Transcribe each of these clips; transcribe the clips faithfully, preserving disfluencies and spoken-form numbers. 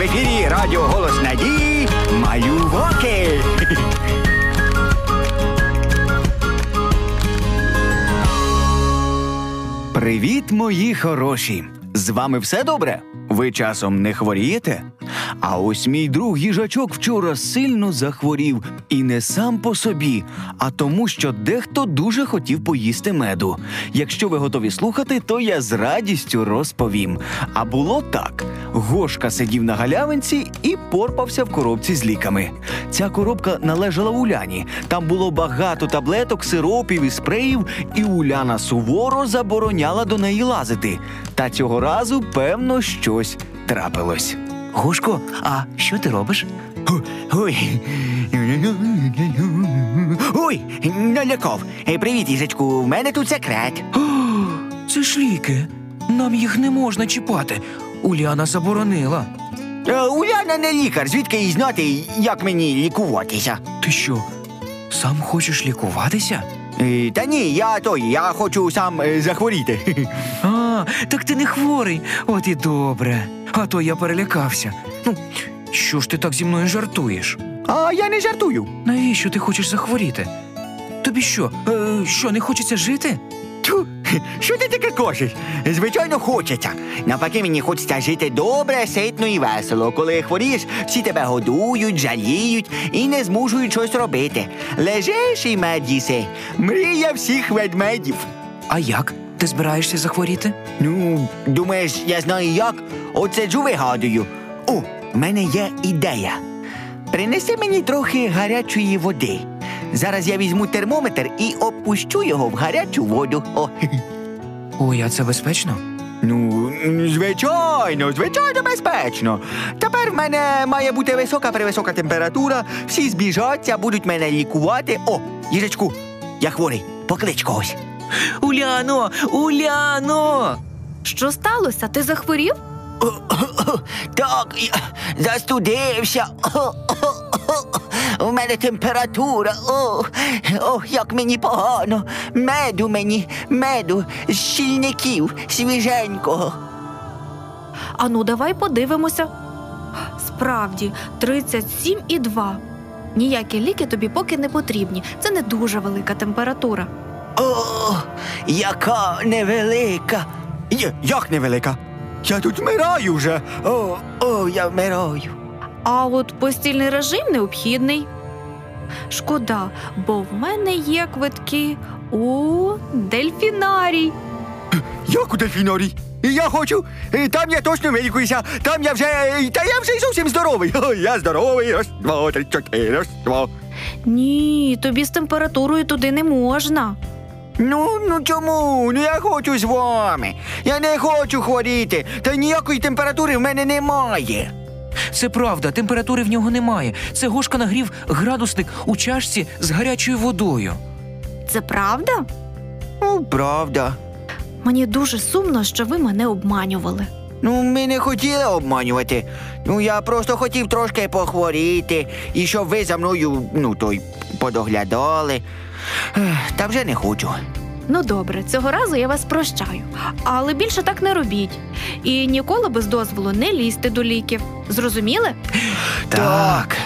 В ефірі Радіо Голос Надії «Малюваки». Привіт, мої хороші! З вами все добре? Ви часом не хворієте? А ось мій друг їжачок вчора сильно захворів. І не сам по собі, а тому, що дехто дуже хотів поїсти меду. Якщо ви готові слухати, то я з радістю розповім. А було так. Гошка сидів на галявинці і порпався в коробці з ліками. Ця коробка належала Уляні. Там було багато таблеток, сиропів і спреїв, і Уляна суворо забороняла до неї лазити. Та цього разу, певно, щось трапилось. Гошко, а що ти робиш? Ой, ой, налякав. Привіт, їжачку, в мене тут секрет. Це ж ліки. Нам їх не можна чіпати. Уляна заборонила. Уляна не лікар, звідки їй знати, як мені лікуватися? Ти що, сам хочеш лікуватися? Та ні, я той, я хочу сам захворіти. А, так ти не хворий. От і добре. А то я перелякався. Ну, що ж ти так зі мною жартуєш? А я не жартую. Навіщо ти хочеш захворіти? Тобі що, е, що, не хочеться жити? Тьфу, що ти таке кажеш? Звичайно, хочеться. Навпаки, мені хочеться жити добре, ситно і весело. Коли хворієш, всі тебе годують, жаліють і не змушують щось робити. Лежиш і мед їси. Мрія всіх ведмедів. А як? Ти збираєшся захворіти? Ну, думаєш, я знаю як? От сиджу вигадую. О, в мене є ідея. Принеси мені трохи гарячої води. Зараз я візьму термометр і опущу його в гарячу воду. О. Ой, а це безпечно? Ну, звичайно, звичайно безпечно. Тепер в мене має бути висока-превисока температура, всі збіжаться, будуть мене лікувати. О, їжачку, я хворий, поклич когось. Уляно, Уляно! Що сталося? Ти захворів? Так, я застудився. У мене температура. Ох, ох, як мені погано. Меду мені, меду з щільників, свіженького. Ану, давай подивимося. Справді, тридцять сім і два. Ніякі ліки тобі поки не потрібні. Це не дуже велика температура. О, яка невелика. Як невелика? Я тут вмираю вже. О, о, я вмираю. А от постільний режим необхідний. Шкода, бо в мене є квитки у дельфінарій. Як у дельфінарій? Я хочу. Там я точно вилікуюся. Там я вже... Та я вже зовсім здоровий. Я здоровий. Раз, два, три, чотири. Раз, два. Ні, тобі з температурою туди не можна. Ну, ну чому? Ну я хочу з вами. Я не хочу хворіти. Та ніякої температури в мене немає. Це правда, температури в нього немає. Це Гошка нагрів градусник у чашці з гарячою водою. Це правда? Ну, правда. Мені дуже сумно, що ви мене обманювали. Ну, ми не хотіли обманювати. Ну, я просто хотів трошки похворіти. І щоб ви за мною, ну, той, подоглядали. Та вже не хочу. Ну, добре, цього разу я вас прощаю. Але більше так не робіть. І ніколи без дозволу не лізьте до ліків. Зрозуміли? Так.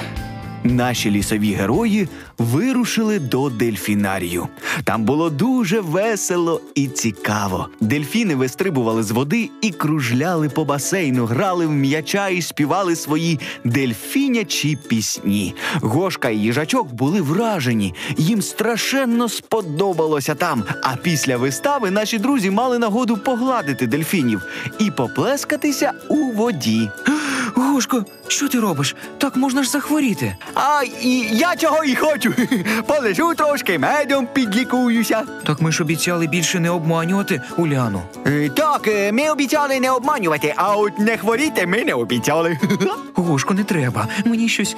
Наші лісові герої вирушили до дельфінарію. Там було дуже весело і цікаво. Дельфіни вистрибували з води і кружляли по басейну, грали в м'яча і співали свої дельфінячі пісні. Гошка і їжачок були вражені. Їм страшенно сподобалося там. А після вистави наші друзі мали нагоду погладити дельфінів і поплескатися у воді. Гошко, що ти робиш? Так можна ж захворіти. А я чого і хочу. Полежу трошки, медом підлікуюся. Так ми ж обіцяли більше не обманювати Уляну. Так, ми обіцяли не обманювати, а от не хворіти ми не обіцяли. Гошко, не треба. Мені щось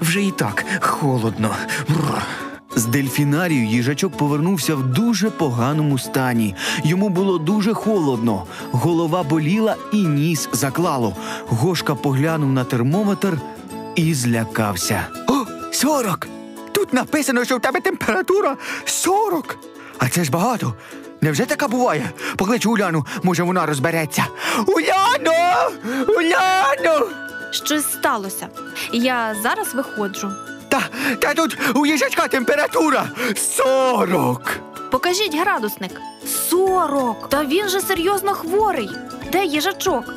вже і так холодно. Бррр. З дельфінарію їжачок повернувся в дуже поганому стані. Йому було дуже холодно. Голова боліла і ніс заклало. Гошка поглянув на термометр і злякався. О, сорок! Тут написано, що в тебе температура сорок! А це ж багато! Невже така буває? Поклич Уляну, може вона розбереться. Уляно! Уляно! Щось сталося. Я зараз виходжу. Та, та тут у їжачка температура сорок. Покажіть градусник. Сорок. Та він же серйозно хворий. Де їжачок?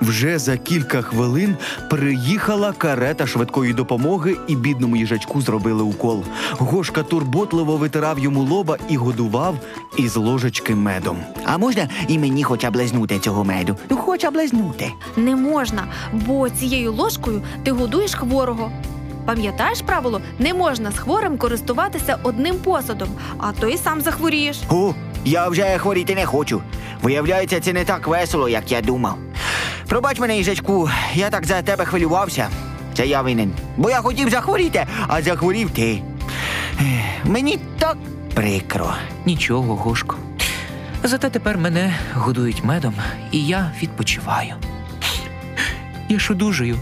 Вже за кілька хвилин приїхала карета швидкої допомоги і бідному їжачку зробили укол. Гошка турботливо витирав йому лоба і годував із ложечки медом. А можна і мені хоча б лизнути цього меду? Ну, хоча б лизнути. Не можна, бо цією ложкою ти годуєш хворого. Пам'ятаєш правило? Не можна з хворим користуватися одним посудом, а то і сам захворієш. О, я вже хворіти не хочу. Виявляється, це не так весело, як я думав. Пробач мене, їжачку, я так за тебе хвилювався. Це я винен. Бо я хотів захворіти, а захворів ти. Мені так прикро. Нічого, Гошко. Зате тепер мене годують медом, і я відпочиваю. Я ж одужую,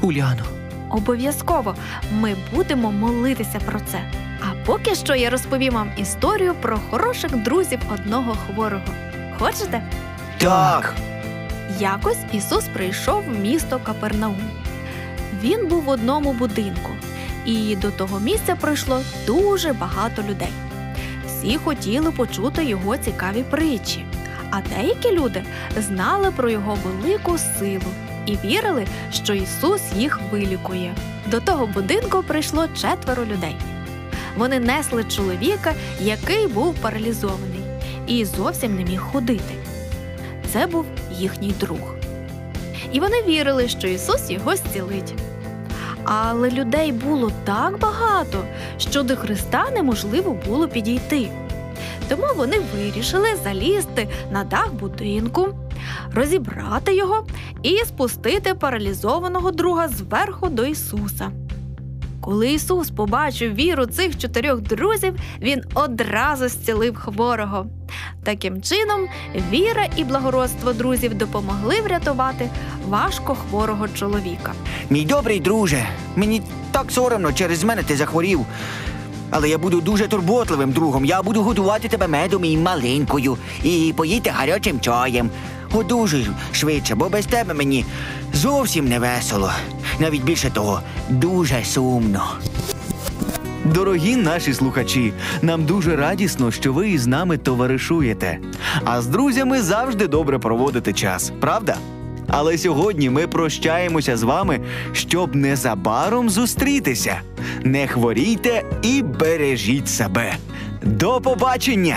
Уляно. Обов'язково. Ми будемо молитися про це. А поки що я розповім вам історію про хороших друзів одного хворого. Хочете? Так! Якось Ісус прийшов в місто Капернаум. Він був в одному будинку, і до того місця прийшло дуже багато людей. Всі хотіли почути його цікаві притчі, а деякі люди знали про його велику силу і вірили, що Ісус їх вилікує. До того будинку прийшло четверо людей. Вони несли чоловіка, який був паралізований і зовсім не міг ходити. Це був їхній друг. І вони вірили, що Ісус його зцілить. Але людей було так багато, що до Христа неможливо було підійти. Тому вони вирішили залізти на дах будинку, розібрати його і спустити паралізованого друга зверху до Ісуса. Коли Ісус побачив віру цих чотирьох друзів, Він одразу зцілив хворого. Таким чином, віра і благородство друзів допомогли врятувати важко хворого чоловіка. Мій добрий друже, мені так соромно, через мене ти захворів. Але я буду дуже турботливим другом, я буду годувати тебе медом і малинкою, і поїти гарячим чаєм. Одужуй швидше, бо без тебе мені зовсім не весело. Навіть більше того, дуже сумно. Дорогі наші слухачі, нам дуже радісно, що ви із нами товаришуєте. А з друзями завжди добре проводити час, правда? Але сьогодні ми прощаємося з вами, щоб незабаром зустрітися. Не хворійте і бережіть себе. До побачення!